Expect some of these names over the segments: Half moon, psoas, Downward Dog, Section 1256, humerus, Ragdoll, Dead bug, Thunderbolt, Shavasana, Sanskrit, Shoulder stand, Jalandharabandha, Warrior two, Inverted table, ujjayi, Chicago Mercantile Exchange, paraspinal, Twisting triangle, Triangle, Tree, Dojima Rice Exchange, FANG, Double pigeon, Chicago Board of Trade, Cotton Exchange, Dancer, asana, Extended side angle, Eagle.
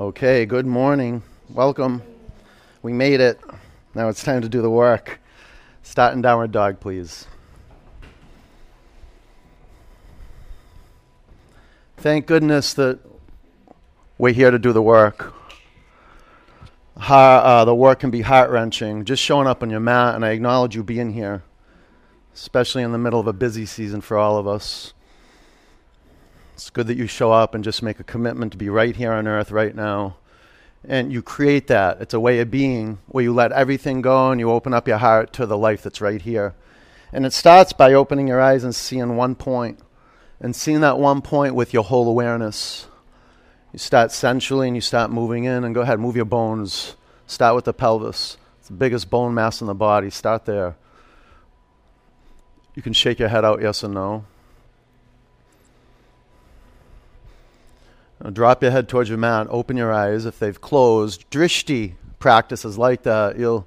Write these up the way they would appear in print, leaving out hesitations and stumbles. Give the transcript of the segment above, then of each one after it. Okay, good morning. Welcome. We made it. Now it's time to do the work. Start in Downward Dog, please. Thank goodness that we're here to do the work. The work can be heart-wrenching. Just showing up on your mat, and I acknowledge you being here, especially in the middle of a busy season for all of us. It's good that you show up and just make a commitment to be right here on earth right now. And you create that. It's a way of being where you let everything go and you open up your heart to the life that's right here. And it starts by opening your eyes and seeing one point. And seeing that one point with your whole awareness. You start centrally and you start moving in. And go ahead, move your bones. Start with the pelvis. It's the biggest bone mass in the body. Start there. You can shake your head out, yes or no. Now drop your head towards your mat, open your eyes if they've closed. Drishti practices like that. You'll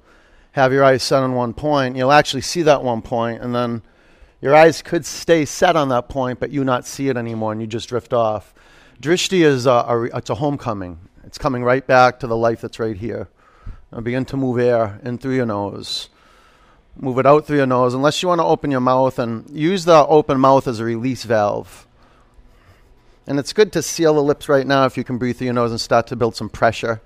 have your eyes set on one point. You'll actually see that one point, and then your eyes could stay set on that point, but you not see it anymore, and you just drift off. Drishti is it's a homecoming. It's coming right back to the life that's right here. Now begin to move air in through your nose. Move it out through your nose, unless you want to open your mouth, and use the open mouth as a release valve. And it's good to seal the lips right now if you can breathe through your nose and start to build some pressure.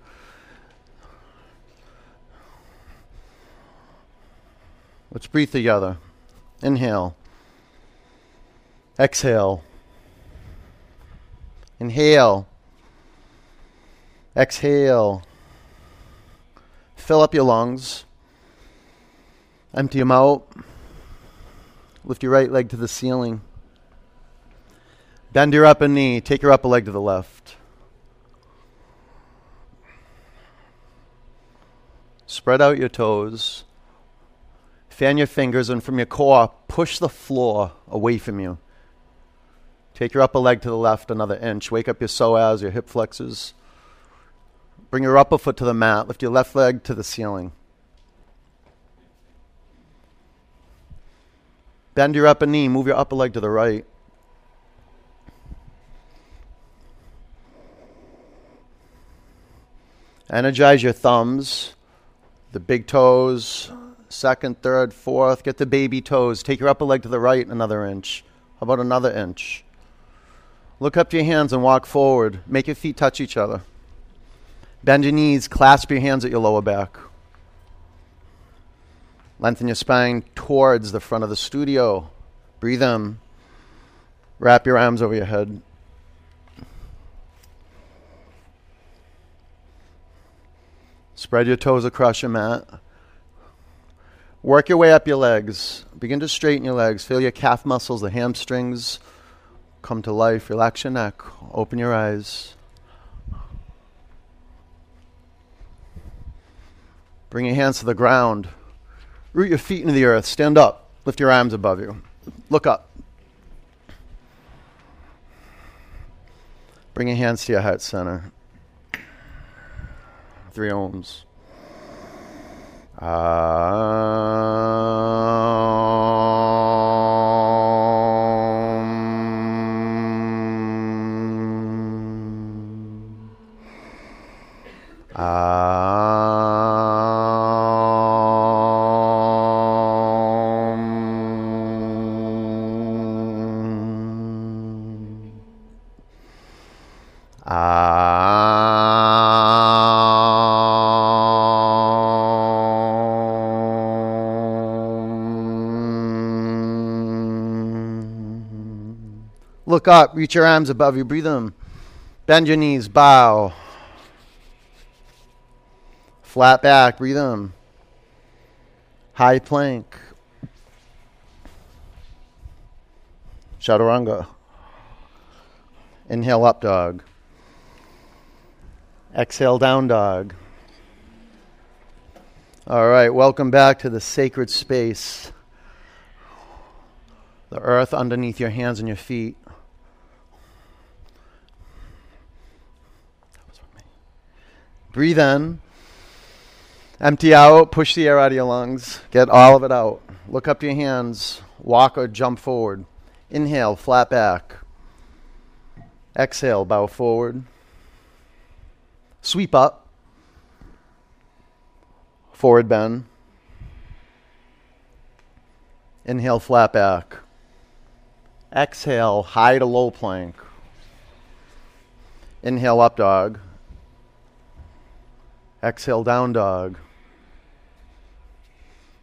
Let's breathe together. Inhale. Exhale. Inhale. Exhale. Fill up your lungs. Empty them out. Lift your right leg to the ceiling. Bend your upper knee. Take your upper leg to the left. Spread out your toes. Fan your fingers, and from your core, push the floor away from you. Take your upper leg to the left another inch. Wake up your psoas, your hip flexors. Bring your upper foot to the mat. Lift your left leg to the ceiling. Bend your upper knee. Move your upper leg to the right. Energize your thumbs, the big toes, second, third, fourth. Get the baby toes. Take your upper leg to the right another inch. How about another inch? Look up to your hands and walk forward. Make your feet touch each other. Bend your knees. Clasp your hands at your lower back. Lengthen your spine towards the front of the studio. Breathe in. Wrap your arms over your head. Spread your toes across your mat. Work your way up your legs. Begin to straighten your legs. Feel your calf muscles, the hamstrings come to life. Relax your neck. Open your eyes. Bring your hands to the ground. Root your feet into the earth. Stand up. Lift your arms above you. Look up. Bring your hands to your heart center. 3 ohms. Look up, reach your arms above you, breathe in. Bend your knees, bow. Flat back, breathe in. High plank. Chaturanga. Inhale, up dog. Exhale, down dog. All right, welcome back to the sacred space. The earth underneath your hands and your feet. Breathe in. Empty out. Push the air out of your lungs. Get all of it out. Look up to your hands. Walk or jump forward. Inhale, flat back. Exhale, bow forward. sweep up, forward bend, inhale flat back, exhale high to low plank, inhale up dog, exhale down dog.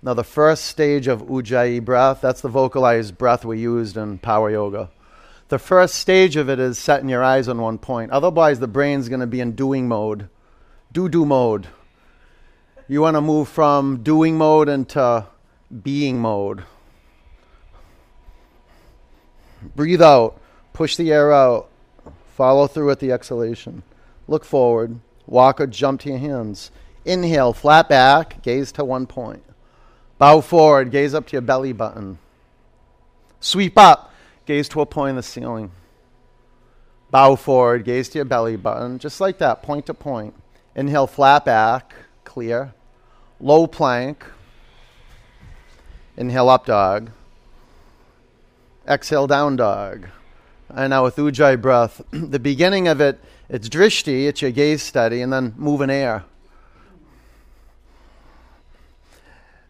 Now the first stage of ujjayi breath, that's the vocalized breath we used in power yoga. The first stage of it is setting your eyes on one point. Otherwise, the brain's going to be in doing mode, do-do mode. You want to move from doing mode into being mode. Breathe out. Push the air out. Follow through at the exhalation. Look forward. Walk or jump to your hands. Inhale, flat back. Gaze to one point. Bow forward. Gaze up to your belly button. Sweep up. Gaze to a point in the ceiling. Bow forward, gaze to your belly button. Just like that, point to point. Inhale, flat back, clear. Low plank. Inhale, up dog. Exhale, down dog. And now with ujjayi breath, the beginning of it, it's drishti, it's your gaze steady, and then moving air.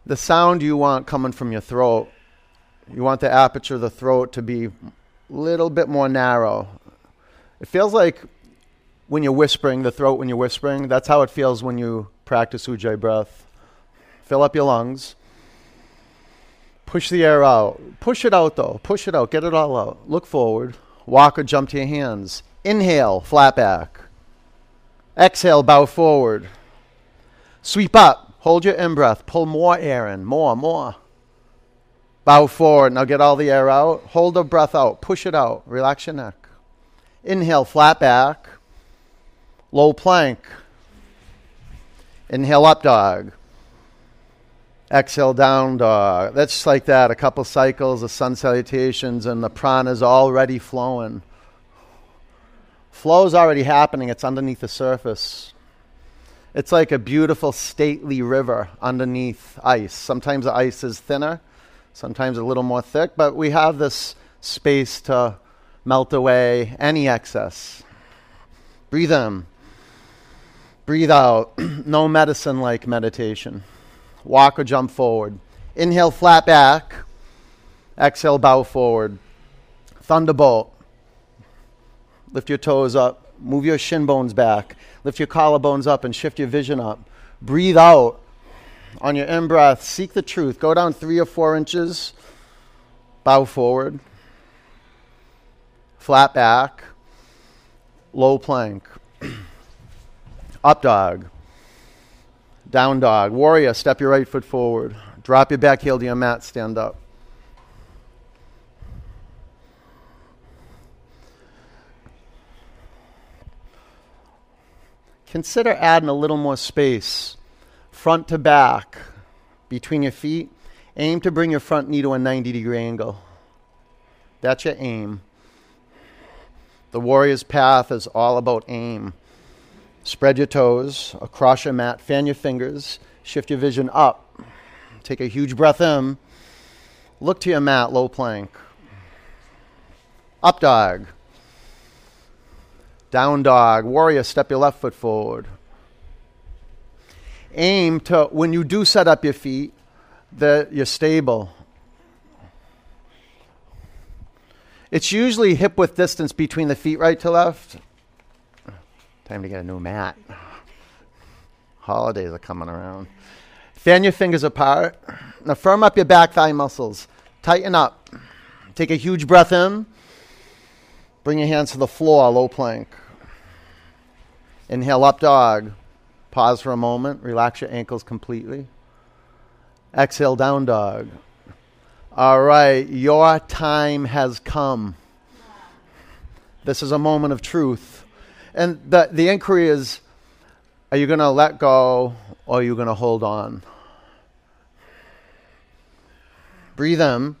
The sound you want coming from your throat. You want the aperture of the throat to be a little bit more narrow. It feels like when you're whispering, the throat when you're whispering, that's how it feels when you practice ujjayi breath. Fill up your lungs. Push the air out. Push it out, though. Push it out. Get it all out. Look forward. Walk or jump to your hands. Inhale, flat back. Exhale, bow forward. Sweep up. Hold your in-breath. Pull more air in. More. Bow forward. Now get all the air out. Hold the breath out. Push it out. Relax your neck. Inhale, flat back. Low plank. Inhale, up dog. Exhale, down dog. That's just like that. A couple cycles of sun salutations and the prana is already flowing. Flow's already happening. It's underneath the surface. It's like a beautiful stately river underneath ice. Sometimes the ice is thinner. Sometimes a little more thick, but we have this space to melt away any excess. Breathe in. Breathe out. No medicine like meditation. Walk or jump forward. Inhale, flat back. Exhale, bow forward. Thunderbolt. Lift your toes up. Move your shin bones back. Lift your collarbones up and shift your vision up. Breathe out. On your in-breath, seek the truth. Go down 3 or 4 inches. Bow forward. Flat back. Low plank. Up dog. Down dog. Warrior, step your right foot forward. Drop your back heel to your mat. Stand up. Consider adding a little more space. Front to back, between your feet. Aim to bring your front knee to a 90-degree angle. That's your aim. The warrior's path is all about aim. Spread your toes, across your mat, fan your fingers, shift your vision up. Take a huge breath in. Look to your mat, low plank. Up dog. Down dog. Warrior, step your left foot forward. Aim to, when you do set up your feet, that you're stable. It's usually hip-width distance between the feet right to left. Time to get a new mat. Holidays are coming around. Fan your fingers apart. Now firm up your back thigh muscles. Tighten up. Take a huge breath in. Bring your hands to the floor, low plank. Inhale, up dog. Pause for a moment. Relax your ankles completely. Exhale, down dog. All right, your time has come. This is a moment of truth. And the inquiry is, are you going to let go or are you going to hold on? Breathe in.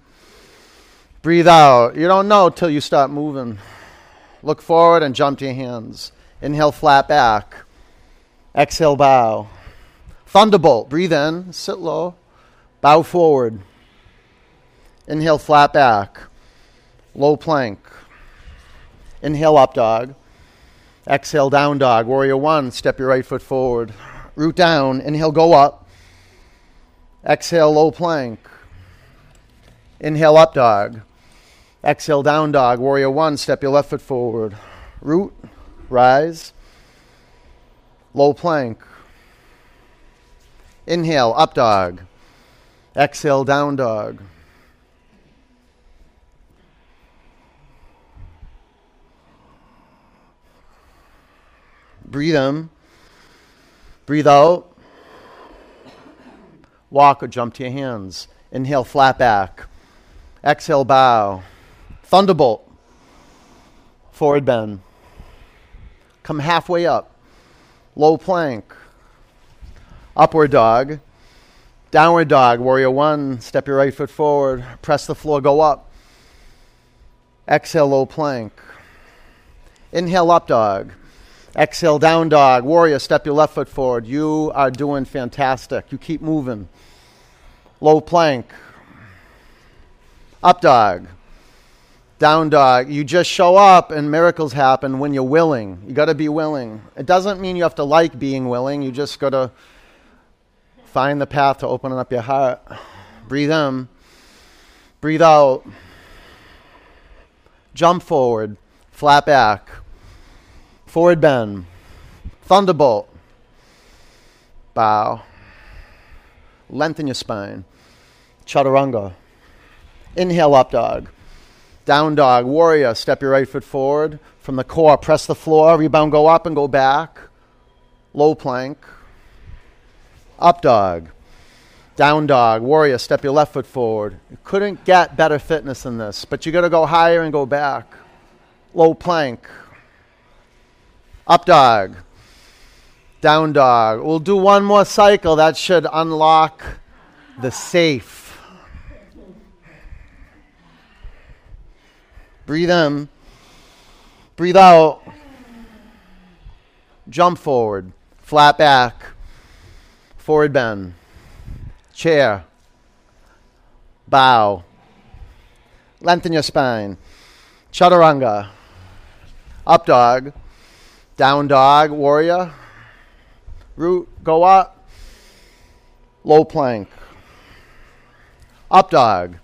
Breathe out. You don't know till you start moving. Look forward and jump to your hands. Inhale, flat back. Exhale, bow. Thunderbolt. Breathe in. Sit low. Bow forward. Inhale, flat back. Low plank. Inhale, up dog. Exhale, down dog. Warrior one, step your right foot forward. Root down, inhale, go up. Exhale, low plank. Inhale, up dog. Exhale, down dog. Warrior one, step your left foot forward. Root, rise. Low plank. Inhale, up dog. Exhale, down dog. Breathe in. Breathe out. Walk or jump to your hands. Inhale, flat back. Exhale, bow. Thunderbolt. Forward bend. Come halfway up. Low plank. Upward dog. Downward dog. Warrior one. Step your right foot forward. Press the floor. Go up. Exhale, low plank. Inhale, up dog. Exhale, down dog. Warrior, step your left foot forward. You are doing fantastic. You keep moving. Low plank. Up dog. Down dog. You just show up and miracles happen when you're willing. You got to be willing. It doesn't mean you have to like being willing. You just got to find the path to opening up your heart. Breathe in. Breathe out. Jump forward. Flat back. Forward bend. Thunderbolt. Bow. Lengthen your spine. Chaturanga. Inhale, up dog. Down dog. Warrior, step your right foot forward. From the core, press the floor. Rebound, go up and go back. Low plank. Up dog. Down dog. Warrior, step your left foot forward. You couldn't get better fitness than this, but you got to go higher and go back. Low plank. Up dog. Down dog. We'll do one more cycle. That should unlock the safe. Breathe in. Breathe out. Jump forward. Flat back. Forward bend. Chair. Bow. Lengthen your spine. Chaturanga. Up dog. Down dog, warrior, root, go up, low plank, up dog,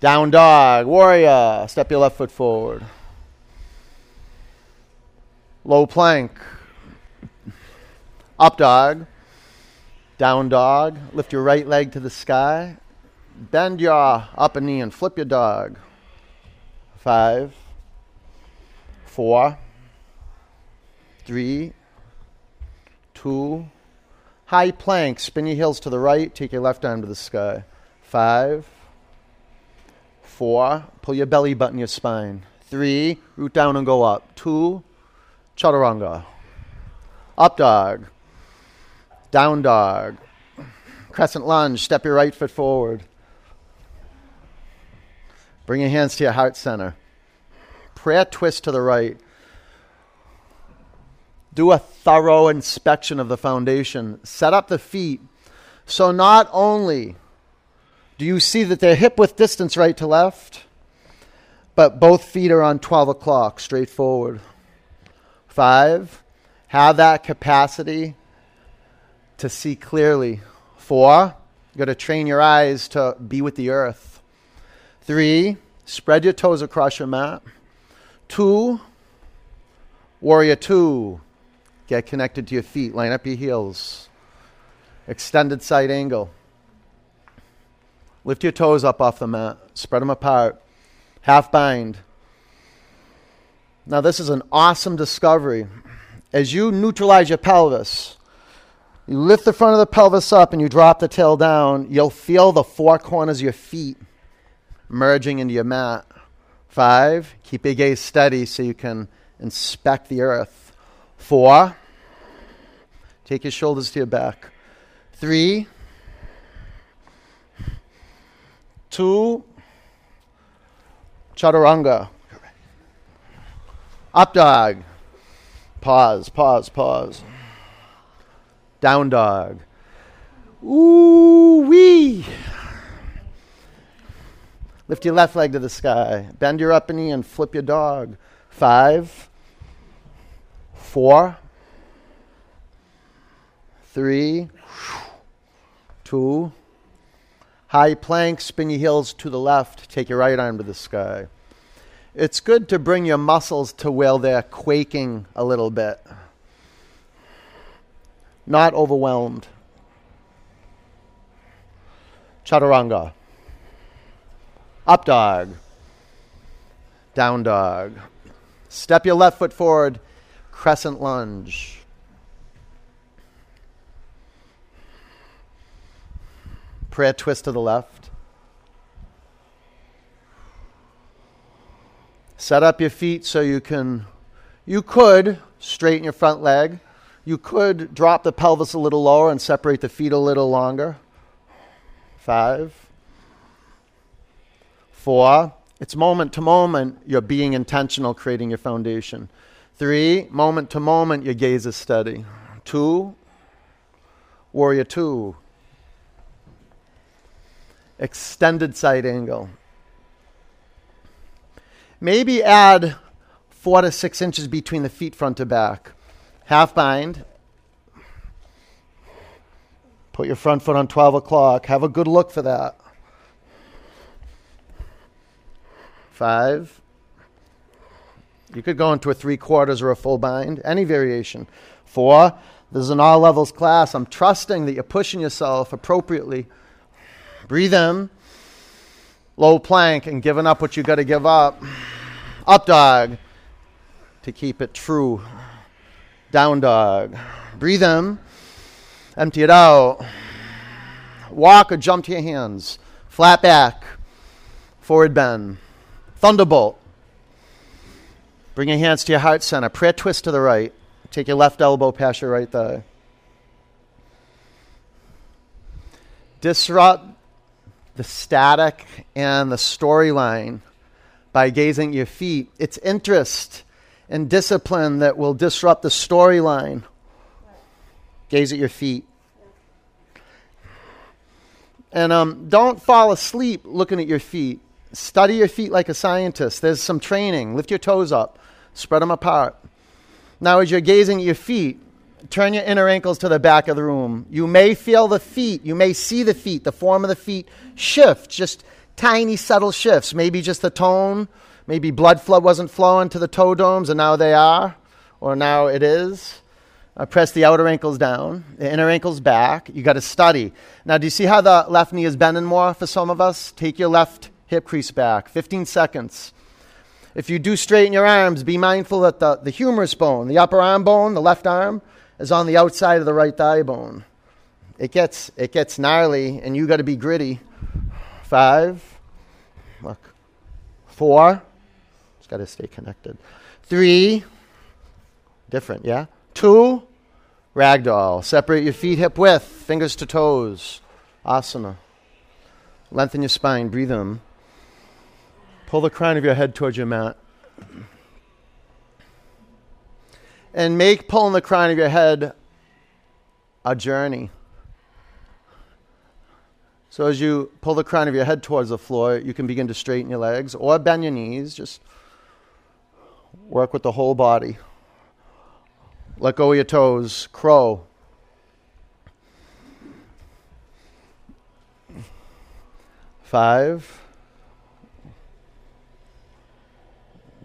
down dog, warrior, step your left foot forward, low plank, up dog, down dog, lift your right leg to the sky, bend your upper knee and flip your dog, 5, 4, 3, 2, high plank, spin your heels to the right, take your left arm to the sky, 5, 4, pull your belly button, your spine, 3, root down and go up, 2, chaturanga, up dog, down dog, crescent lunge, step your right foot forward, bring your hands to your heart center, prayer twist to the right. Do a thorough inspection of the foundation. Set up the feet. So not only do you see that they're hip-width distance right to left, but both feet are on 12 o'clock, straight forward. 5, have that capacity to see clearly. 4, you got to train your eyes to be with the earth. 3, spread your toes across your mat. 2, warrior two. Get connected to your feet. Line up your heels. Extended side angle. Lift your toes up off the mat. Spread them apart. Half bind. Now this is an awesome discovery. As you neutralize your pelvis, you lift the front of the pelvis up and you drop the tail down, you'll feel the four corners of your feet merging into your mat. 5, keep your gaze steady so you can inspect the earth. 4, take your shoulders to your back. 3, 2, chaturanga. Up dog. Pause, pause, pause. Down dog. Ooh-wee. Lift your left leg to the sky. Bend your upper knee and flip your dog. 5, 4, 3, 2, high plank, spin your heels to the left, take your right arm to the sky. It's good to bring your muscles to where they're quaking a little bit. Not overwhelmed. Chaturanga. Up dog. Down dog. Step your left foot forward. Crescent lunge. Prayer twist to the left. Set up your feet so you could straighten your front leg. You could drop the pelvis a little lower and separate the feet a little longer. 5, 4, it's moment to moment, you're being intentional, creating your foundation. 3, moment to moment, your gaze is steady. 2, warrior two. Extended side angle. Maybe add 4 to 6 inches between the feet front to back. Half bind. Put your front foot on 12 o'clock. Have a good look for that. 5. You could go into a 3/4 or a full bind. Any variation. 4. This is an all levels class. I'm trusting that you're pushing yourself appropriately. Breathe in. Low plank and giving up what you got to give up. Up dog to keep it true. Down dog. Breathe in. Empty it out. Walk or jump to your hands. Flat back. Forward bend. Thunderbolt. Bring your hands to your heart center. Prayer twist to the right. Take your left elbow past your right thigh. Disrupt the static and the storyline by gazing at your feet. It's interest and discipline that will disrupt the storyline. Gaze at your feet. And don't fall asleep looking at your feet. Study your feet like a scientist. There's some training. Lift your toes up. Spread them apart. Now, as you're gazing at your feet, turn your inner ankles to the back of the room. You may feel the feet. You may see the feet, the form of the feet shift, just tiny, subtle shifts. Maybe just the tone. Maybe blood flow wasn't flowing to the toe domes, and now they are, or now it is. Press the outer ankles down, the inner ankles back. You got to study. Now, do you see how the left knee is bending more for some of us? Take your left hip crease back, 15 seconds. If you do straighten your arms, be mindful that the humerus bone, the upper arm bone, the left arm, is on the outside of the right thigh bone. It gets gnarly, and you got to be gritty. 5, 4, just got to stay connected. 3, different, yeah? 2, ragdoll. Separate your feet hip width, fingers to toes. Asana. Lengthen your spine, breathe in. Pull the crown of your head towards your mat. And make pulling the crown of your head a journey. So as you pull the crown of your head towards the floor, you can begin to straighten your legs or bend your knees. Just work with the whole body. Let go of your toes. Crow. Five.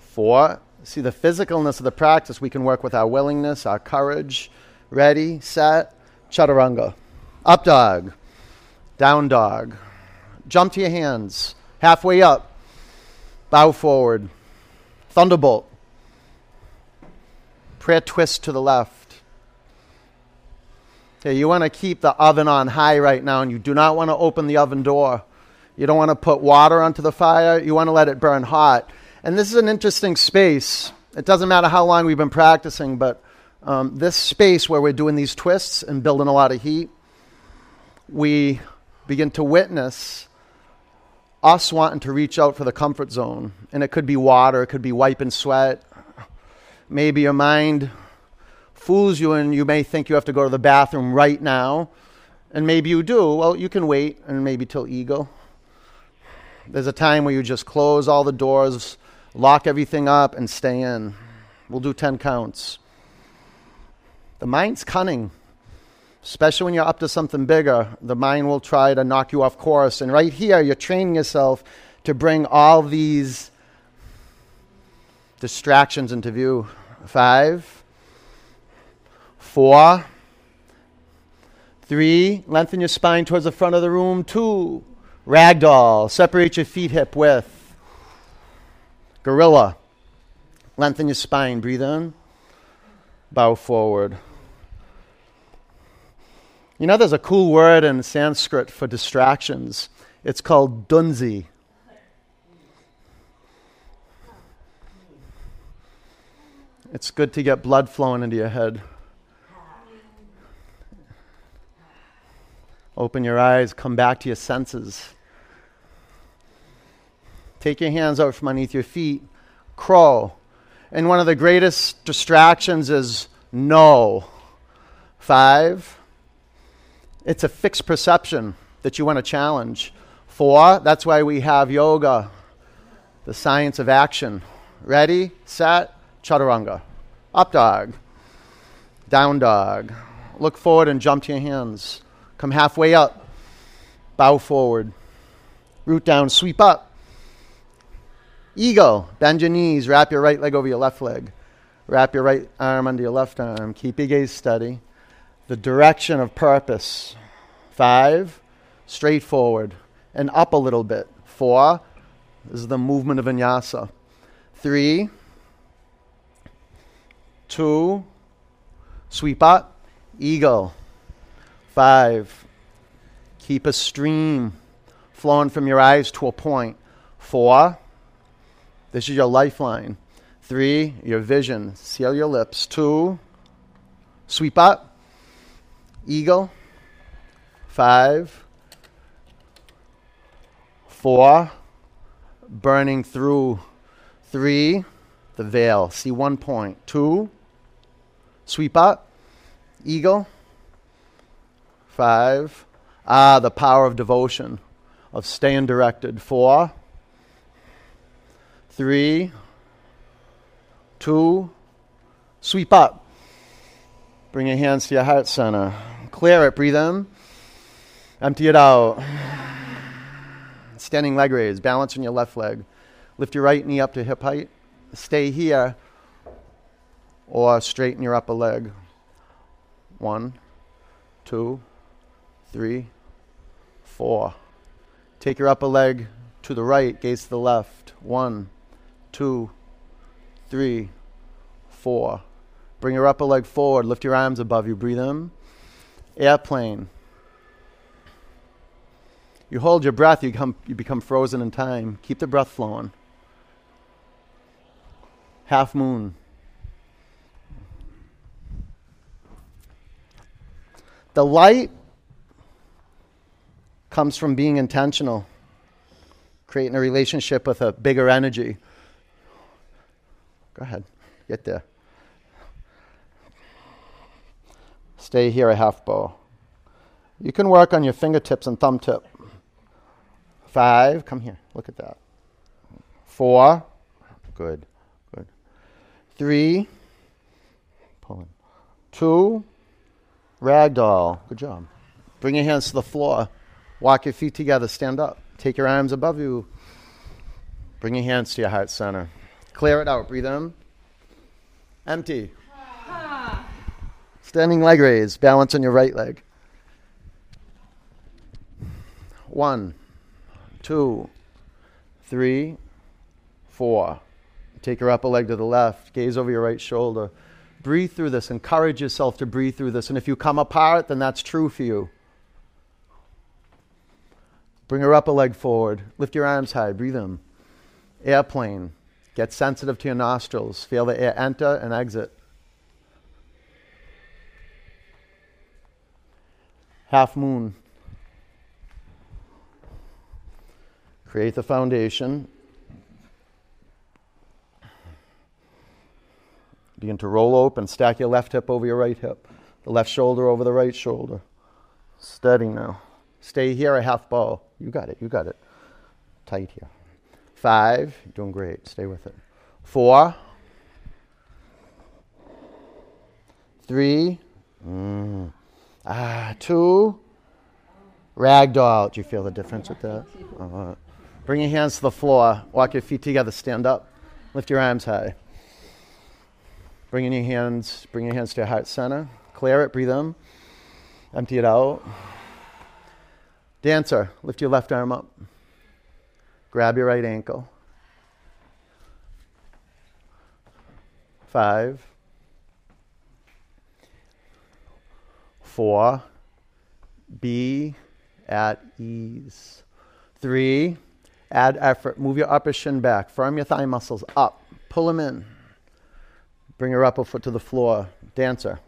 4. See the physicalness of the practice. We can work with our willingness, our courage. Ready, set, chaturanga. Up dog. Down dog. Jump to your hands. Halfway up. Bow forward. Thunderbolt. Prayer twist to the left. Okay, you want to keep the oven on high right now, and you do not want to open the oven door. You don't want to put water onto the fire. You want to let it burn hot. And this is an interesting space. It doesn't matter how long we've been practicing, but this space where we're doing these twists and building a lot of heat, we begin to witness us wanting to reach out for the comfort zone. And it could be water. It could be wiping sweat. Maybe your mind fools you, and you may think you have to go to the bathroom right now. And maybe you do. Well, you can wait, and maybe till Eagle. There's a time where you just close all the doors, lock everything up, and stay in. We'll do 10 counts. The mind's cunning. Especially when you're up to something bigger, the mind will try to knock you off course. And right here, you're training yourself to bring all these distractions into view. 5, 4, 3, lengthen your spine towards the front of the room. 2, ragdoll, separate your feet hip width. Gorilla, lengthen your spine, breathe in, bow forward. You know, there's a cool word in Sanskrit for distractions. It's called dunzi. It's good to get blood flowing into your head. Open your eyes, come back to your senses. Take your hands out from underneath your feet. Crow. And one of the greatest distractions is no. 5. It's a fixed perception that you want to challenge. 4, that's why we have yoga, the science of action. Ready, set, chaturanga. Up dog, down dog. Look forward and jump to your hands. Come halfway up, bow forward. Root down, sweep up. Eagle, bend your knees, wrap your right leg over your left leg. Wrap your right arm under your left arm. Keep your gaze steady. The direction of purpose. 5, straight forward and up a little bit. 4, this is the movement of vinyasa. 3, 2, sweep up, eagle. 5, keep a stream flowing from your eyes to a point. 4, this is your lifeline. 3, your vision, seal your lips. 2, sweep up. Eagle. 5, 4, burning through. 3, the veil. See one point. 2, sweep up. Eagle. 5, the power of devotion, of staying directed. 4, 3, 2, sweep up. Bring your hands to your heart center. Clear it, breathe in, empty it out. Standing leg raise, balance on your left leg. Lift your right knee up to hip height. Stay here or straighten your upper leg. 1, 2, 3, 4. Take your upper leg to the right, gaze to the left. 1, 2, 3, 4. Bring your upper leg forward, lift your arms above you, breathe in. Airplane. You hold your breath, you become frozen in time. Keep the breath flowing. Half moon. The light comes from being intentional, creating a relationship with a bigger energy. Go ahead, get there. Stay here a half bow. You can work on your fingertips and thumb tip. 5, come here, look at that. 4, good, good. 3, pulling. 2, ragdoll, good job. Bring your hands to the floor. Walk your feet together, stand up. Take your arms above you. Bring your hands to your heart center. Clear it out, breathe in. Empty. Standing leg raise, balance on your right leg. 1, 2, 3, 4. Take your upper leg to the left, gaze over your right shoulder. Breathe through this, encourage yourself to breathe through this. And if you come apart, then that's true for you. Bring your upper leg forward, lift your arms high, breathe in. Airplane, get sensitive to your nostrils, feel the air enter and exit. Half moon. Create the foundation. Begin to roll open. Stack your left hip over your right hip. The left shoulder over the right shoulder. Steady now. Stay here a half bow. You got it. You got it. Tight here. 5. You're doing great. Stay with it. 4. 3. Two. Ragdoll. Do you feel the difference with that? Bring your hands to the floor. Walk your feet together. Stand up. Lift your arms high. Bring your hands to your heart center. Clear it. Breathe in. Empty it out. Dancer. Lift your left arm up. Grab your right ankle. 5, 4, be at ease. 3, add effort. Move your upper shin back. Firm your thigh muscles up. Pull them in. Bring your upper foot to the floor. Dancer.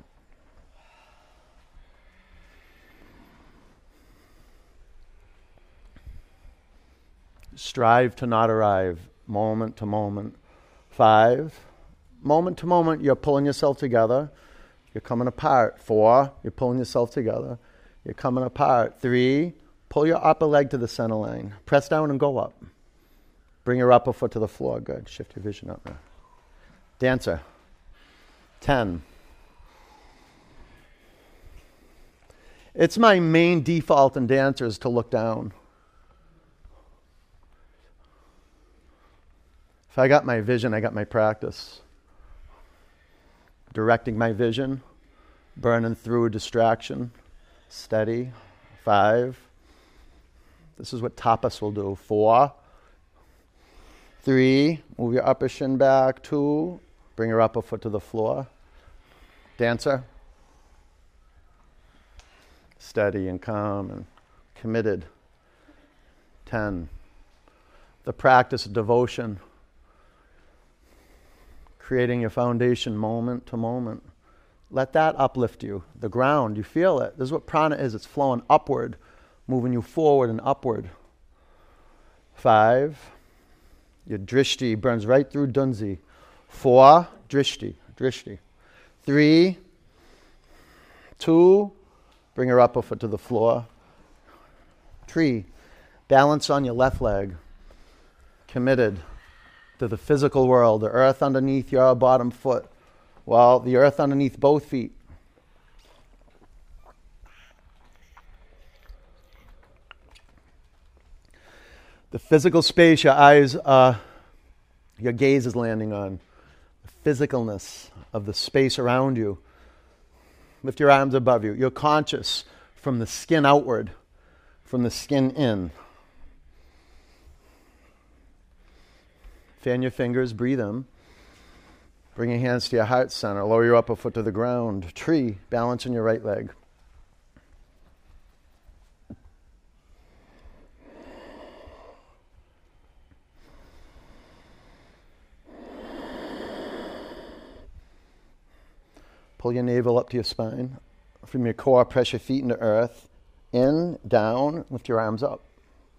Strive to not arrive. Moment to moment. 5. Moment to moment, you're pulling yourself together. You're coming apart. 4, you're pulling yourself together. You're coming apart. 3, pull your upper leg to the center line. Press down and go up. Bring your upper foot to the floor. Good. Shift your vision up now. Dancer. 10. It's my main default in dancers to look down. If I got my vision, I got my practice. Directing my vision, burning through a distraction, steady. 5. This is what tapas will do. 4, 3, move your upper shin back. 2, bring your upper foot to the floor. Dancer. Steady and calm and committed. 10. The practice of devotion. Creating your foundation moment to moment. Let that uplift you. The ground, you feel it. This is what prana is. It's flowing upward, moving you forward and upward. 5, your drishti burns right through dunzi. 4, drishti. 3, 2, bring your upper foot to the floor. Tree, balance on your left leg. Committed to the physical world, the earth underneath your bottom foot, well, the earth underneath both feet. The physical space your eyes, your gaze is landing on, the physicalness of the space around you. Lift your arms above you. You're conscious from the skin outward, from the skin in. Fan your fingers, breathe in. Bring your hands to your heart center. Lower your upper foot to the ground. Tree, balance in your right leg. Pull your navel up to your spine. From your core, press your feet into earth. In, down, lift your arms up.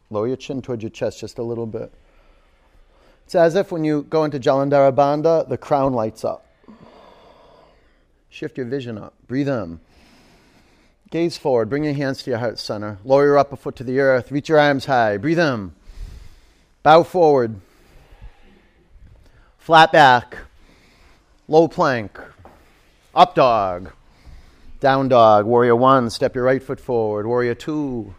Lower your chin towards your chest just a little bit. It's as if when you go into Jalandharabandha, the crown lights up. Shift your vision up. Breathe in. Gaze forward. Bring your hands to your heart center. Lower your upper foot to the earth. Reach your arms high. Breathe in. Bow forward. Flat back. Low plank. Up dog. Down dog. Warrior 1, step your right foot forward. Warrior 2.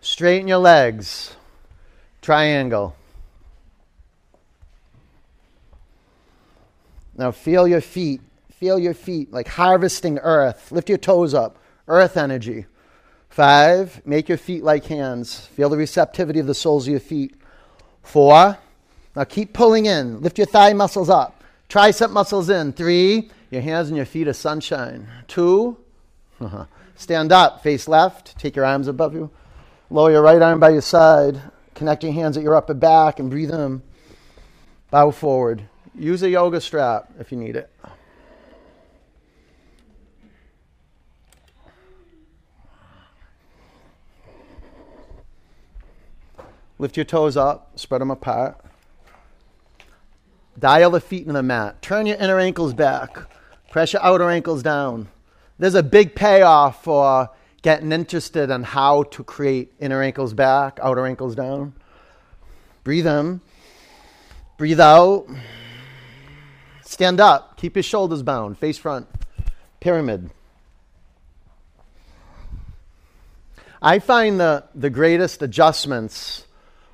Straighten your legs. Triangle. Now feel your feet. Feel your feet like harvesting earth. Lift your toes up. Earth energy. 5, make your feet like hands. Feel the receptivity of the soles of your feet. 4, now keep pulling in. Lift your thigh muscles up. Tricep muscles in. 3, your hands and your feet are sunshine. 2, stand up. Face left. Take your arms above you. Lower your right arm by your side. Connect your hands at your upper back and breathe in. Bow forward. Use a yoga strap if you need it. Lift your toes up. Spread them apart. Dial the feet into the mat. Turn your inner ankles back. Press your outer ankles down. There's a big payoff for getting interested in how to create inner ankles back, outer ankles down. Breathe in. Breathe out. Stand up. Keep your shoulders bound. Face front. Pyramid. I find the greatest adjustments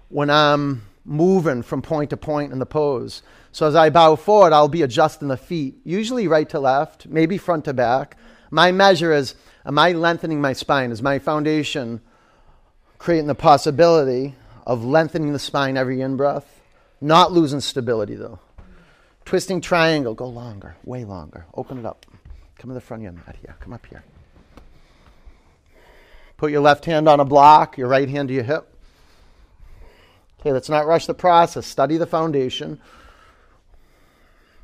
when I'm moving from point to point in the pose. So as I bow forward, I'll be adjusting the feet, usually right to left, maybe front to back. My measure is, am I lengthening my spine? Is my foundation creating the possibility of lengthening the spine every in-breath? Not losing stability, though. Twisting triangle, go longer, way longer. Open it up. Come to the front of your mat here. Come up here. Put your left hand on a block, your right hand to your hip. Okay, let's not rush the process. Study the foundation.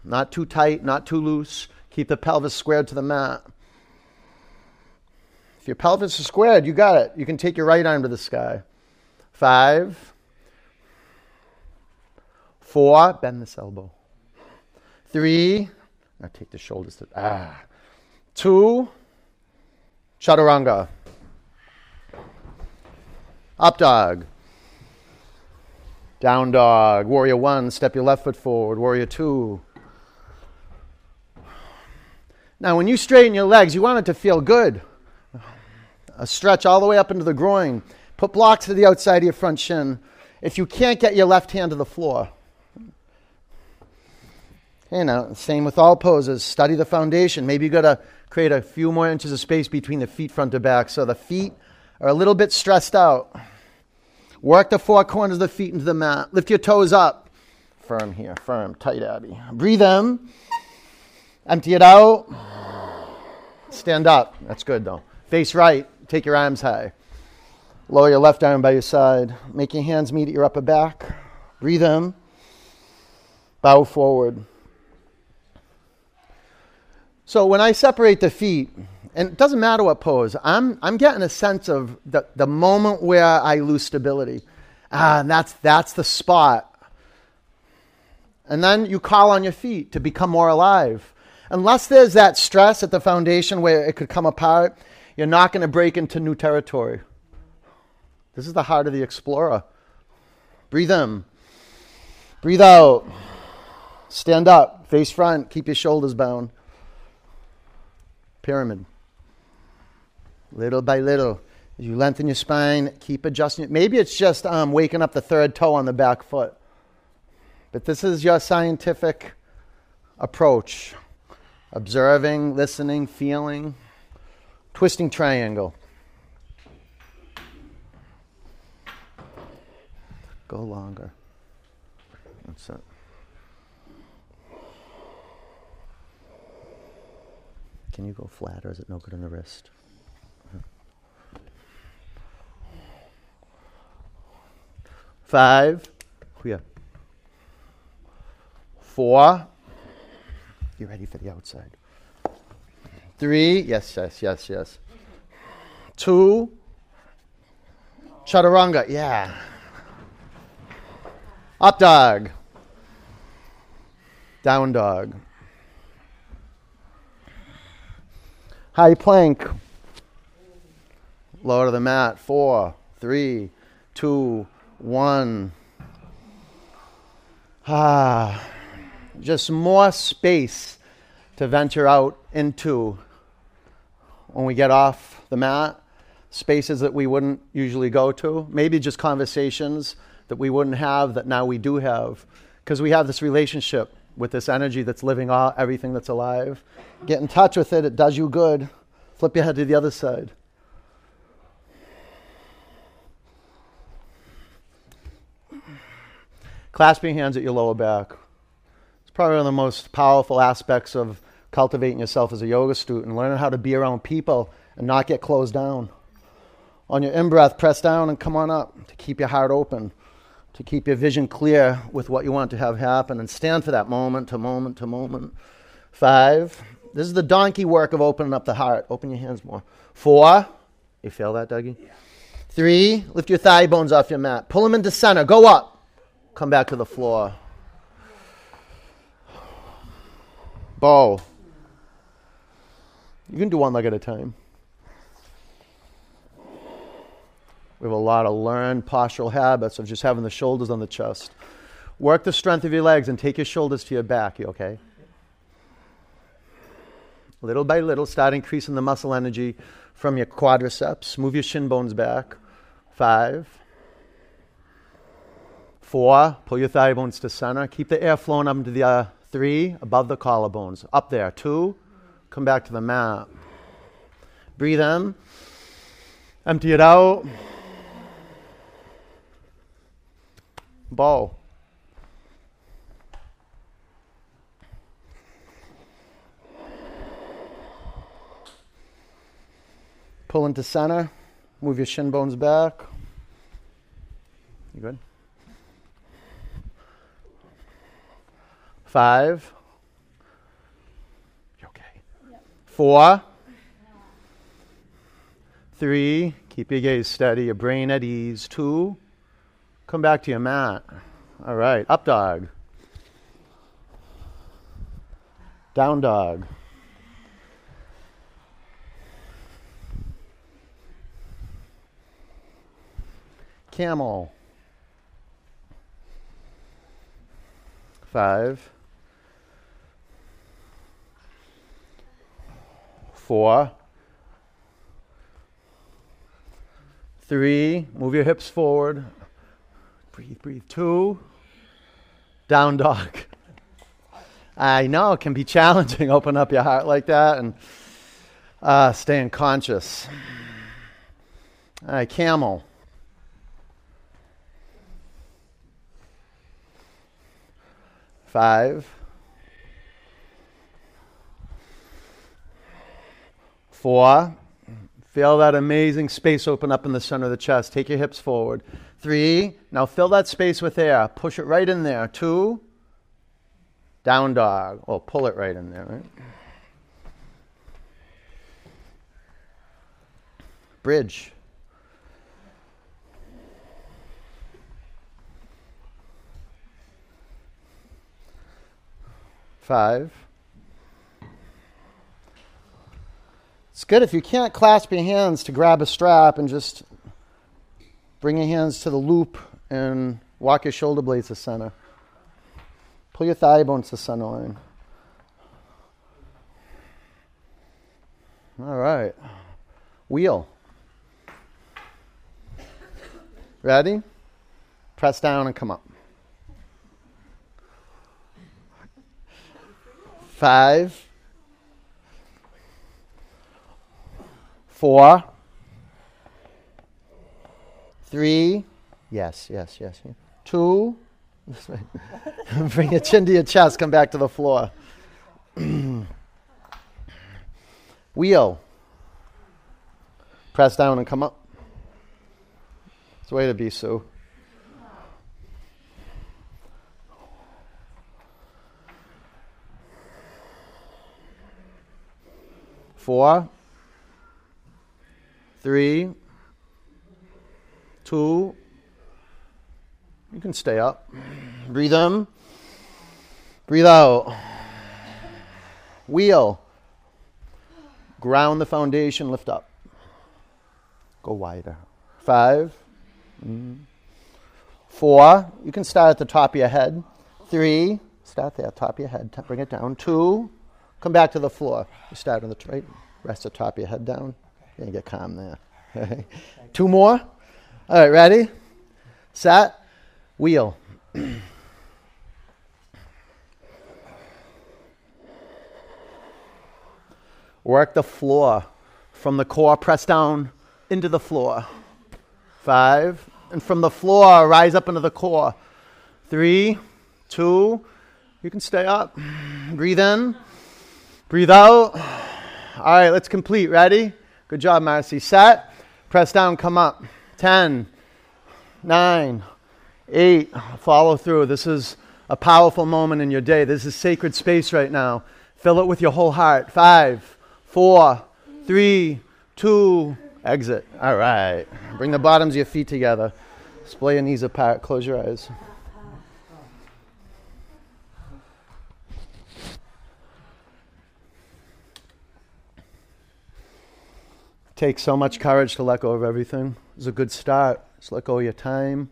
Not too tight, not too loose. Keep the pelvis squared to the mat. If your pelvis is squared, you got it. You can take your right arm to the sky. 5, 4, bend this elbow. 3, now take the shoulders to, 2, chaturanga. Up dog, down dog, warrior one, step your left foot forward, warrior two. Now when you straighten your legs, you want it to feel good. A stretch all the way up into the groin. Put blocks to the outside of your front shin. If you can't get your left hand to the floor. Okay, now, same with all poses. Study the foundation. Maybe you got to create a few more inches of space between the feet front to back. So the feet are a little bit stressed out. Work the four corners of the feet into the mat. Lift your toes up. Firm here, firm, tight Abby. Breathe in. Empty it out. Stand up. That's good, though. Face right. Take your arms high. Lower your left arm by your side. Make your hands meet at your upper back. Breathe in. Bow forward. So when I separate the feet, and it doesn't matter what pose, I'm getting a sense of the moment where I lose stability. And that's the spot. And then you call on your feet to become more alive. Unless there's that stress at the foundation where it could come apart, you're not going to break into new territory. This is the heart of the explorer. Breathe in. Breathe out. Stand up. Face front. Keep your shoulders bound. Pyramid. Little by little, you lengthen your spine, keep adjusting it. Maybe it's just waking up the third toe on the back foot. But this is your scientific approach. Observing, listening, feeling. Twisting triangle. Go longer. That's it. Can you go flat, or is it no good on the wrist? Yeah. 5. Yeah. 4. You ready for the outside? 3. Yes, yes, yes, yes. 2. Chaturanga. Yeah. Up dog. Down dog. High plank. Lower to the mat. 4, 3, 2, 1. Just more space to venture out into when we get off the mat. Spaces that we wouldn't usually go to. Maybe just conversations that we wouldn't have that now we do have, because we have this relationship with this energy that's living, everything that's alive. Get in touch with it. It does you good. Flip your head to the other side. Clasping hands at your lower back. It's probably one of the most powerful aspects of cultivating yourself as a yoga student, learning how to be around people and not get closed down. On your in-breath, press down and come on up to keep your heart open, to keep your vision clear with what you want to have happen, and stand for that moment to moment to moment. 5, this is the donkey work of opening up the heart. Open your hands more. 4, you feel that, Dougie? Yeah. 3, lift your thigh bones off your mat. Pull them into center. Go up. Come back to the floor. Bow. You can do one leg at a time. We have a lot of learned postural habits of just having the shoulders on the chest. Work the strength of your legs and take your shoulders to your back. You okay? Little by little, start increasing the muscle energy from your quadriceps. Move your shin bones back. 5, 4, pull your thigh bones to center. Keep the air flowing up to the 3, above the collarbones. Up there, 2, come back to the mat. Breathe in, empty it out. Bow. Pull into center. Move your shin bones back. You good? 5. You okay? Yep. 4. 3. Keep your gaze steady, your brain at ease. 2. Come back to your mat. All right. Up dog. Down dog. Camel. 5, 4, 3, move your hips forward. Breathe. 2, down dog. I know it can be challenging, open up your heart like that and staying conscious. All right, camel. 5, 4, feel that amazing space open up in the center of the chest. Take your hips forward. 3, now fill that space with air. Push it right in there. 2, down dog. Oh, pull it right in there, right? Bridge. 5. It's good if you can't clasp your hands to grab a strap and just bring your hands to the loop and walk your shoulder blades to center. Pull your thigh bones to center line. All right. Wheel. Ready? Press down and come up. 5, 4, 3, yes. 2, this way. Bring your chin to your chest, come back to the floor. Wheel. Press down and come up. It's the way to be, Sue. 4, 3, 2, you can stay up. Breathe in, breathe out. Wheel. Ground the foundation, lift up. Go wider. 5, 4, you can start at the top of your head. 3, start there, top of your head, bring it down. 2, come back to the floor. You start on the right, rest the top of your head down. Okay. You get calm there. Okay. 2 more. All right, ready? Set. Wheel. Work the floor from the core. Press down into the floor. 5. And from the floor, rise up into the core. 3, 2. You can stay up. Breathe in. Breathe out. All right, let's complete. Ready? Good job, Marcy. Set. Press down, come up. 10, 9, 8. Follow through. This is a powerful moment in your day. This is sacred space right now. Fill it with your whole heart. 5, 4, 3, 2. Exit. All right. Bring the bottoms of your feet together. Splay your knees apart. Close your eyes. Takes so much courage to let go of everything. It's a good start. Just let go of your time.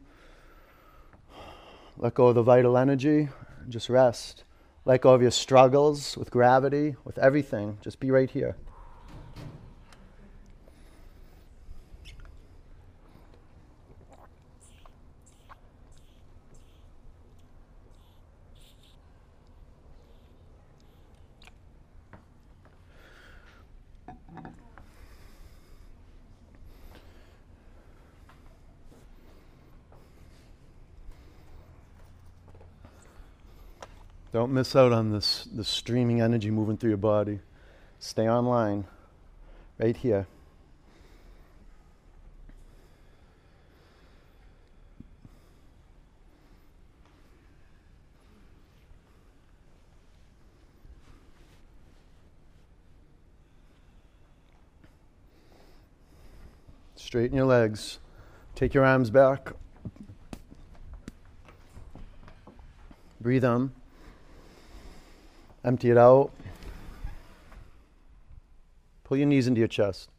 Let go of the vital energy. Just rest. Let go of your struggles with gravity, with everything. Just be right here. Don't miss out on this, the streaming energy moving through your body. Stay online, right here. Straighten your legs. Take your arms back. Breathe in. Empty it out. Pull your knees into your chest.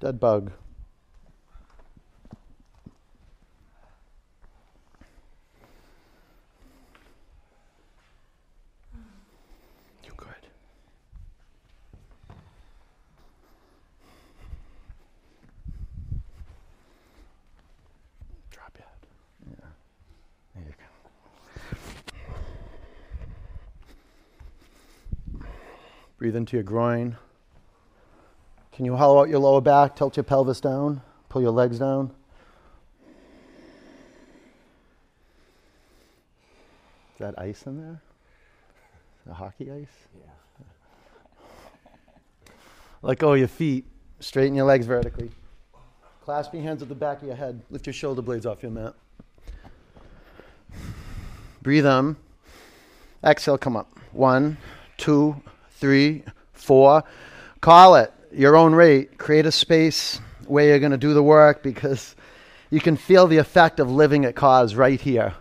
Dead bug. Breathe into your groin. Can you hollow out your lower back? Tilt your pelvis down. Pull your legs down. Is that ice in there? The hockey ice? Yeah. Let go of your feet. Straighten your legs vertically. Clasp your hands at the back of your head. Lift your shoulder blades off your mat. Breathe in. Exhale, come up. 1, 2, 3, 4, call it your own rate. Create a space where you're going to do the work, because you can feel the effect of living at cause right here.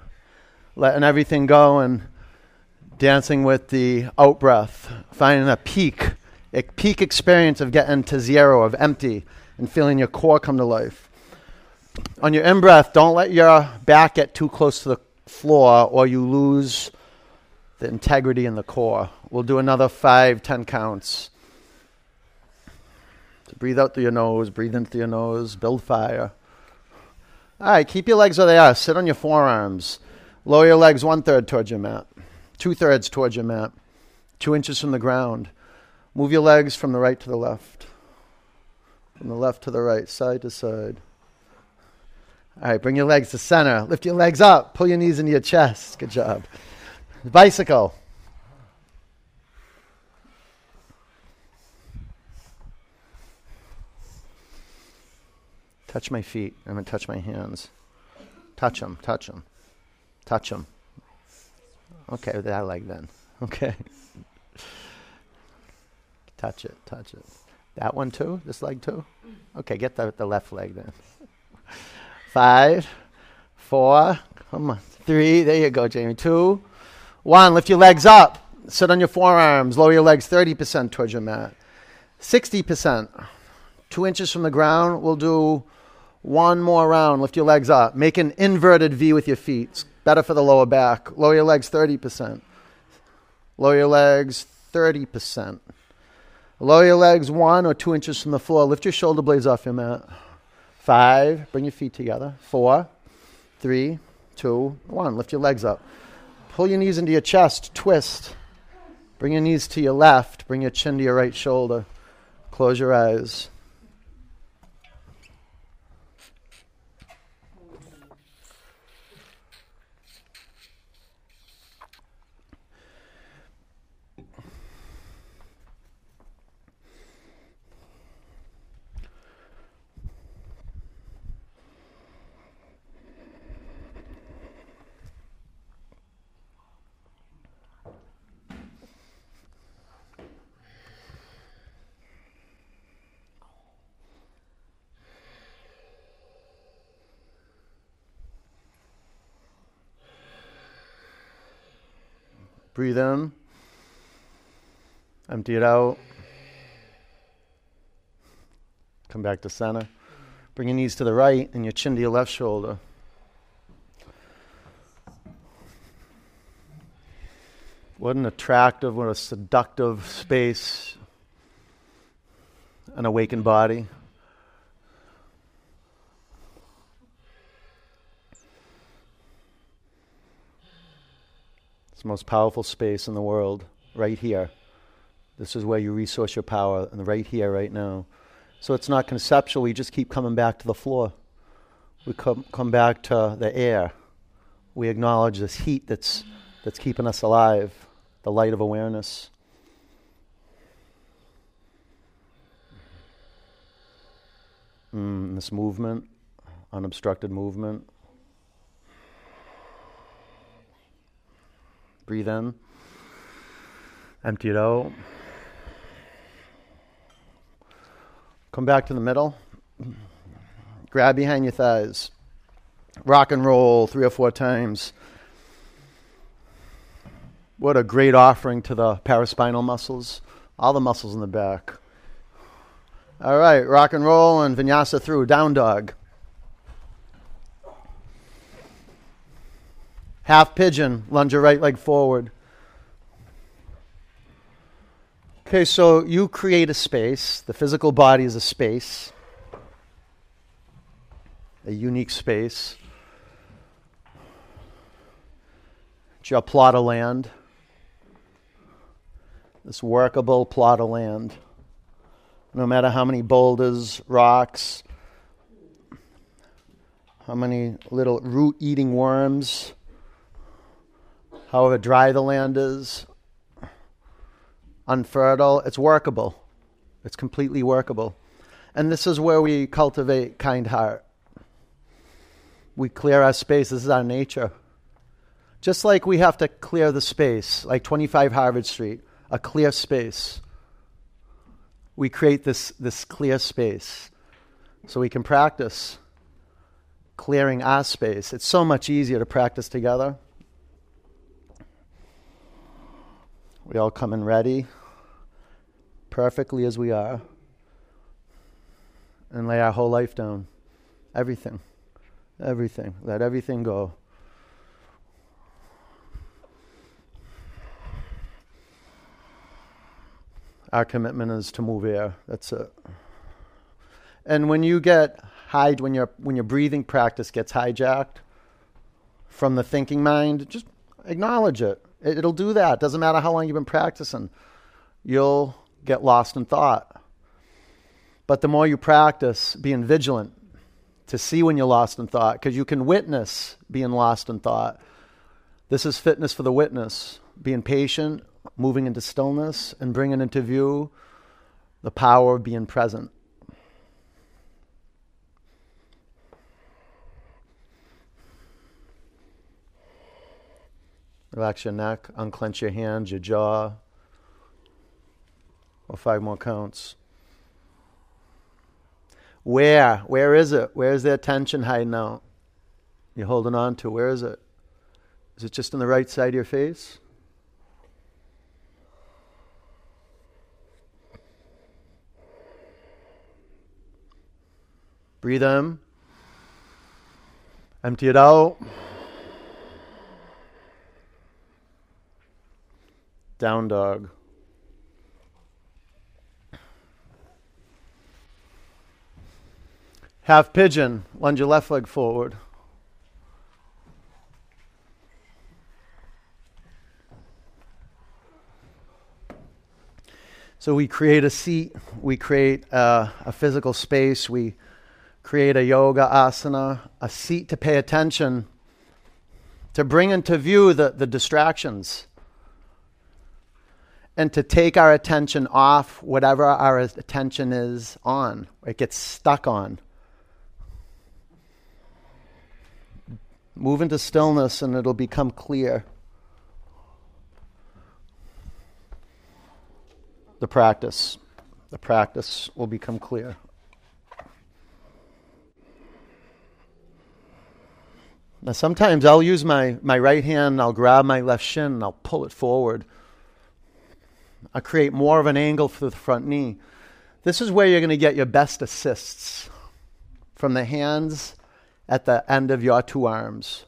Letting everything go and dancing with the out-breath. Finding a peak experience of getting to zero, of empty, and feeling your core come to life. On your in-breath, don't let your back get too close to the floor or you lose the integrity in the core. We'll do another 5, 10 counts. So breathe out through your nose, breathe in through your nose, build fire. All right, keep your legs where they are. Sit on your forearms. Lower your legs 1/3 towards your mat, 2/3 towards your mat, 2 inches from the ground. Move your legs from the right to the left, from the left to the right, side to side. All right, bring your legs to center. Lift your legs up. Pull your knees into your chest. Good job. Bicycle. Touch my feet. I'm going to touch my hands. Touch them, touch them, touch them. Okay, that I like then. Okay. Touch it, touch it. That one too? This leg too? Okay, get the left leg then. 5, 4, come on. 3, there you go, Jamie. 2, 1, lift your legs up. Sit on your forearms. Lower your legs 30% towards your mat. 60%. 2 inches from the ground. We'll do one more round. Lift your legs up. Make an inverted V with your feet. It's better for the lower back. Lower your legs 30%. Lower your legs 30%. Lower your legs 1 or 2 inches from the floor. Lift your shoulder blades off your mat. 5, bring your feet together. 4, 3, 2, 1. Lift your legs up. Pull your knees into your chest, twist. Bring your knees to your left, bring your chin to your right shoulder. Close your eyes. Breathe in, empty it out, Come back to center. Bring your knees to the right and your chin to your left shoulder. What an attractive, what a seductive space. An awakened body. It's the most powerful space in the world, right here. This is where you resource your power, and right here, right now. So it's not conceptual, we just keep coming back to the floor. We come back to the air. We acknowledge this heat that's keeping us alive, the light of awareness. This movement, unobstructed movement. Breathe in, empty it out. Come back to the middle. Grab behind your thighs. Rock and roll 3 or 4 times. What a great offering to the paraspinal muscles. All the muscles in the back. All right, rock and roll and vinyasa through. Down dog. Half pigeon. Lunge your right leg forward. Okay, so you create a space. The physical body is a space, a unique space. It's your plot of land, this workable plot of land. No matter how many boulders, rocks, how many little root-eating worms, however dry the land is, unfertile, it's workable. It's completely workable. And this is where we cultivate kind heart. We clear our space. This is our nature. Just like we have to clear the space, like 25 Harvard Street, a clear space. We create this clear space so we can practice clearing our space. It's so much easier to practice together. We all come in ready, perfectly as we are, and lay our whole life down. Everything. Everything. Let everything go. Our commitment is to move air. That's it. And when you get hijacked, when your breathing practice gets hijacked from the thinking mind, just acknowledge it. It'll do that. Doesn't matter how long you've been practicing. You'll get lost in thought. But the more you practice being vigilant to see when you're lost in thought, because you can witness being lost in thought. This is fitness for the witness. Being patient, moving into stillness, and bringing into view the power of being present. Relax your neck, unclench your hands, your jaw, or 5 more counts. Where is it? Where is that tension hiding out? You're holding on to, where is it? Is it just on the right side of your face? Breathe in. Empty it out. Down dog. Half pigeon. Lunge your left leg forward. So we create a seat. We create a physical space. We create a yoga asana, a seat to pay attention, to bring into view the distractions, and to take our attention off whatever our attention is on. It gets stuck on. Move into stillness and it'll become clear. The practice will become clear. Now sometimes I'll use my right hand and I'll grab my left shin and I'll pull it forward. I create more of an angle for the front knee. This is where you're going to get your best assists from the hands at the end of your two arms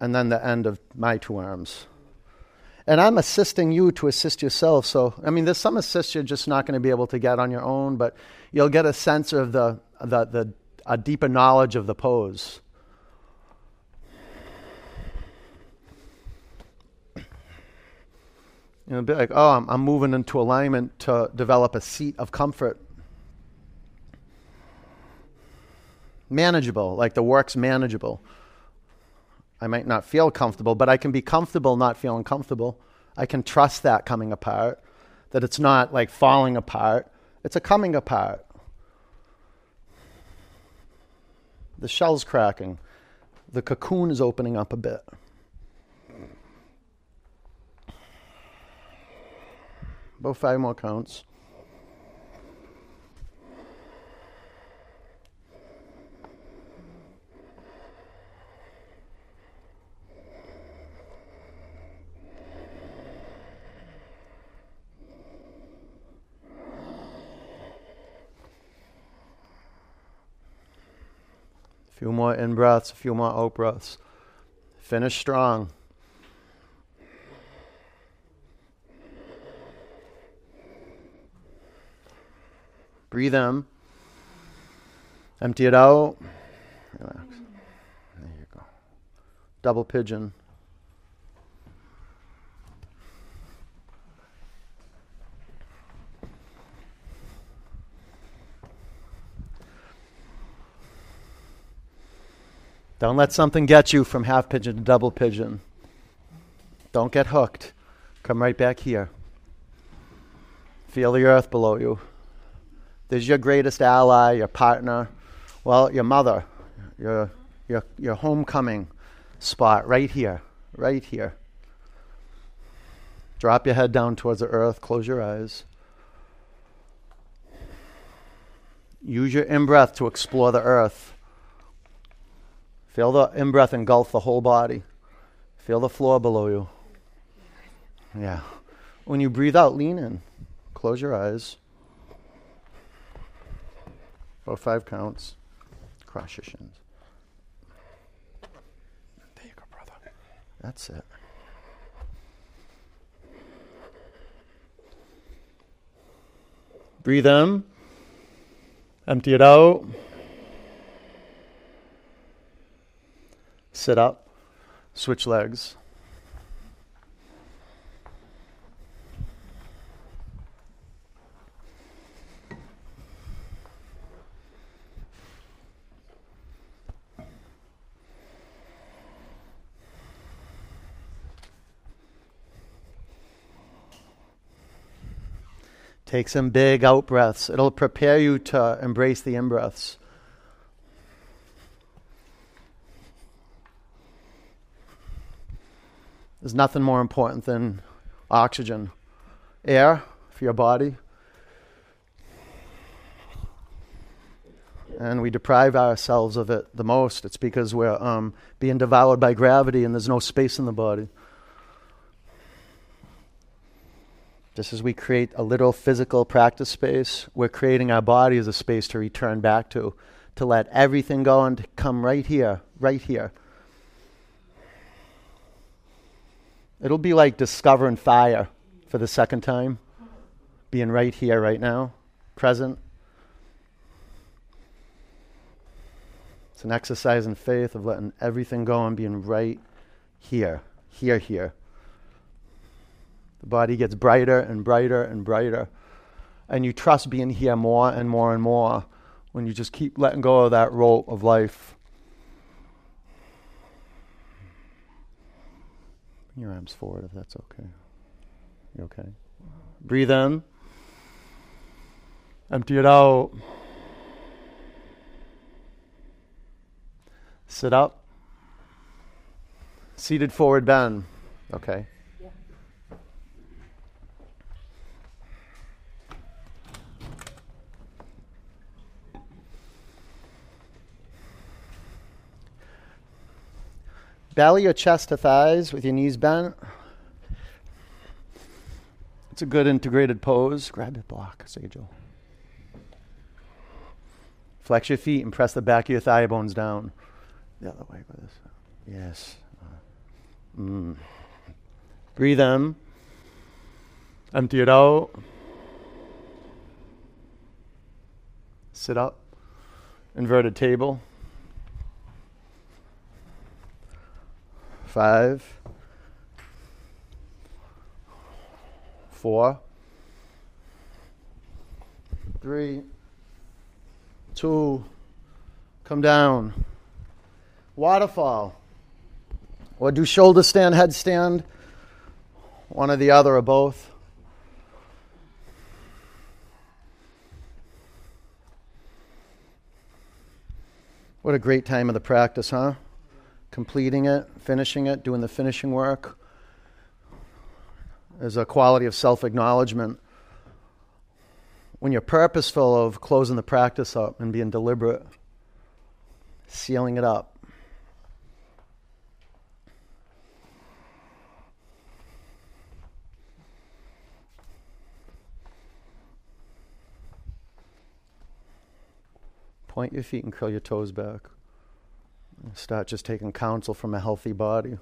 and then the end of my two arms. And I'm assisting you to assist yourself. So, I mean, there's some assists you're just not going to be able to get on your own, but you'll get a sense of a deeper knowledge of the pose. You know, a bit like, oh, I'm moving into alignment to develop a seat of comfort. Manageable, like the work's manageable. I might not feel comfortable, but I can be comfortable not feeling comfortable. I can trust that coming apart, that it's not like falling apart. It's a coming apart. The shell's cracking. The cocoon is opening up a bit. About 5 more counts. A few more in-breaths, a few more out-breaths. Finish strong. Breathe in. Empty it out. Relax. There you go. Double pigeon. Don't let something get you from half pigeon to double pigeon. Don't get hooked. Come right back here. Feel the earth below you. There's your greatest ally, your partner, well, your mother, your homecoming spot right here, right here. Drop your head down towards the earth, close your eyes. Use your in-breath to explore the earth. Feel the in-breath engulf the whole body. Feel the floor below you. Yeah. When you breathe out, lean in. Close your eyes. Or 5 counts. Cross your shins. There you go, brother. That's it. Breathe in. Empty it out. Sit up. Switch legs. Take some big out-breaths. It'll prepare you to embrace the in-breaths. There's nothing more important than oxygen. Air for your body. And we deprive ourselves of it the most. It's because we're being devoured by gravity and there's no space in the body. Just as we create a little physical practice space, we're creating our body as a space to return back to let everything go and to come right here, right here. It'll be like discovering fire for the second time, being right here, right now, present. It's an exercise in faith of letting everything go and being right here, here, here. The body gets brighter and brighter and brighter. And you trust being here more and more and more when you just keep letting go of that rope of life. Bring your arms forward if that's okay. You okay? Breathe in. Empty it out. Sit up. Seated forward bend. Okay. Belly or chest to thighs with your knees bent. It's a good integrated pose. Grab your block, Sejal. Flex your feet and press the back of your thigh bones down. The other way with this. Yes. Breathe in. Empty it out. Sit up. Inverted table. 5, 4, 3, 2, come down. Waterfall. Or do shoulder stand, headstand. One or the other or both. What a great time of the practice, huh? Completing it, finishing it, doing the finishing work. There's a quality of self-acknowledgement. When you're purposeful of closing the practice up and being deliberate, sealing it up. Point your feet and curl your toes back. Start just taking counsel from a healthy body.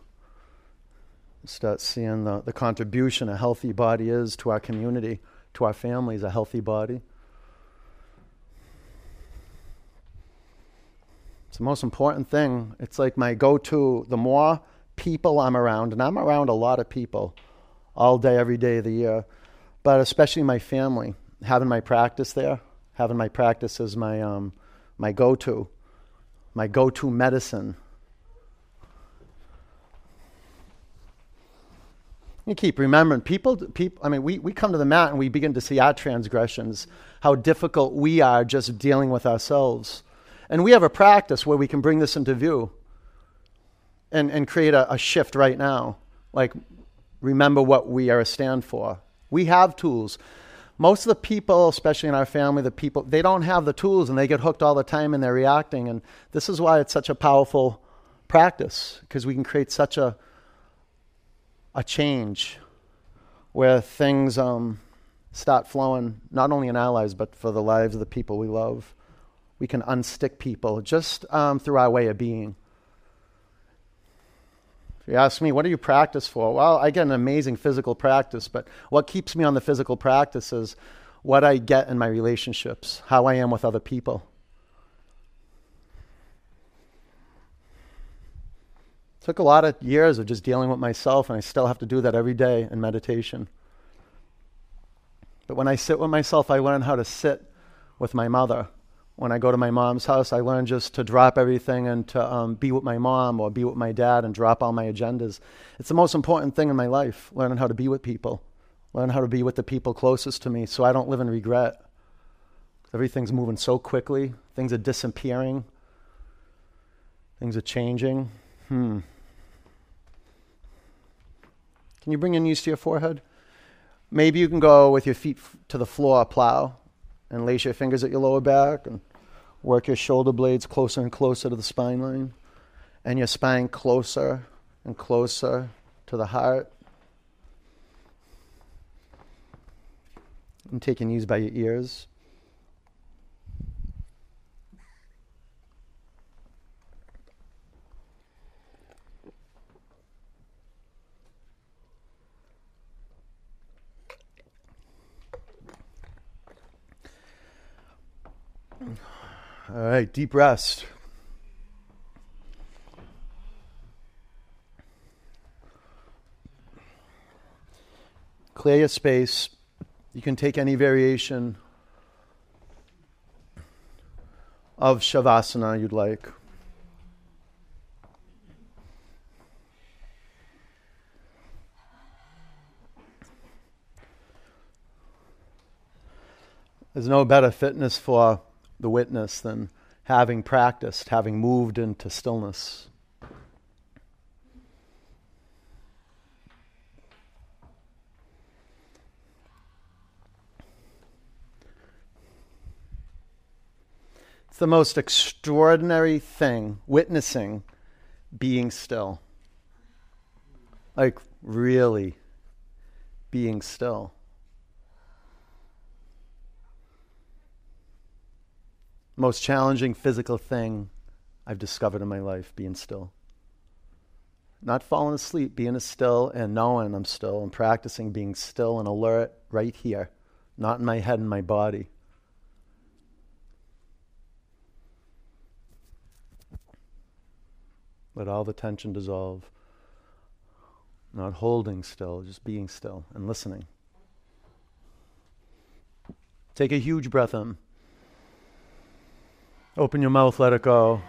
Start seeing the contribution a healthy body is to our community, to our families, a healthy body. It's the most important thing. It's like my go-to. The more people I'm around, and I'm around a lot of people all day, every day of the year, but especially my family, having my practice there, having my practice as my go-to. My go-to medicine. You keep remembering, people. I mean, we come to the mat and we begin to see our transgressions, how difficult we are just dealing with ourselves. And we have a practice where we can bring this into view and create a shift right now. Like, remember what we are a stand for. We have tools. Most of the people, especially in our family, they don't have the tools and they get hooked all the time and they're reacting. And this is why it's such a powerful practice, because we can create such a change where things start flowing, not only in our lives, but for the lives of the people we love. We can unstick people just through our way of being. If you ask me, what do you practice for? Well, I get an amazing physical practice, but what keeps me on the physical practice is what I get in my relationships, how I am with other people. It took a lot of years of just dealing with myself, and I still have to do that every day in meditation. But when I sit with myself, I learn how to sit with my mother. When I go to my mom's house, I learn just to drop everything and to be with my mom or be with my dad and drop all my agendas. It's the most important thing in my life, learning how to be with people, learn how to be with the people closest to me so I don't live in regret. Everything's moving so quickly. Things are disappearing. Things are changing. Can you bring your knees to your forehead? Maybe you can go with your feet to the floor, plow, and lace your fingers at your lower back and work your shoulder blades closer and closer to the spine line and your spine closer and closer to the heart. And take your knees by your ears. All right, deep rest. Clear your space. You can take any variation of Shavasana you'd like. There's no better fitness for the witness than having practiced, having moved into stillness. It's the most extraordinary thing, witnessing being still. Like, really being still. most challenging physical thing I've discovered in my life, being still. Not falling asleep, being still and knowing I'm still and practicing being still and alert right here, not in my head and my body. Let all the tension dissolve. Not holding still, just being still and listening. Take a huge breath in. Open your mouth, let it go.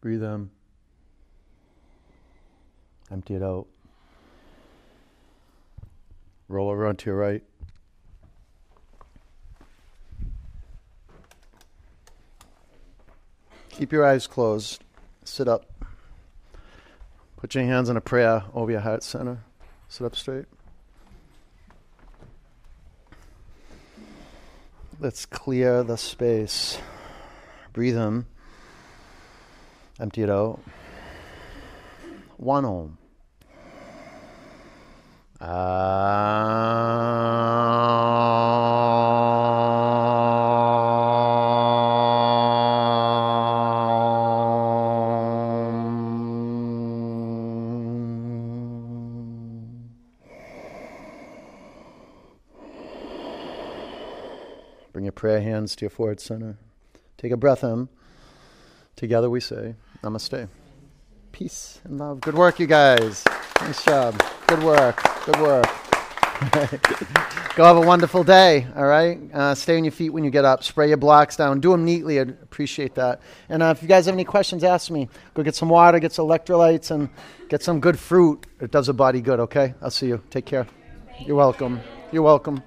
Breathe in. Empty it out. Roll over onto your right. Keep your eyes closed. Sit up. Put your hands in a prayer over your heart center. Sit up straight. Let's clear the space. Breathe in. Empty it out. One Om. Bring your prayer hands to your forehead center. Take a breath in. Together we say, Namaste. Peace and love. Good work, you guys. Nice job. Good work. Good work. Go have a wonderful day, all right? Stay on your feet when you get up. Spray your blocks down. Do them neatly. I'd appreciate that. And if you guys have any questions, ask me. Go get some water, get some electrolytes, and get some good fruit. It does a body good, okay? I'll see you. Take care. You're welcome. You're welcome.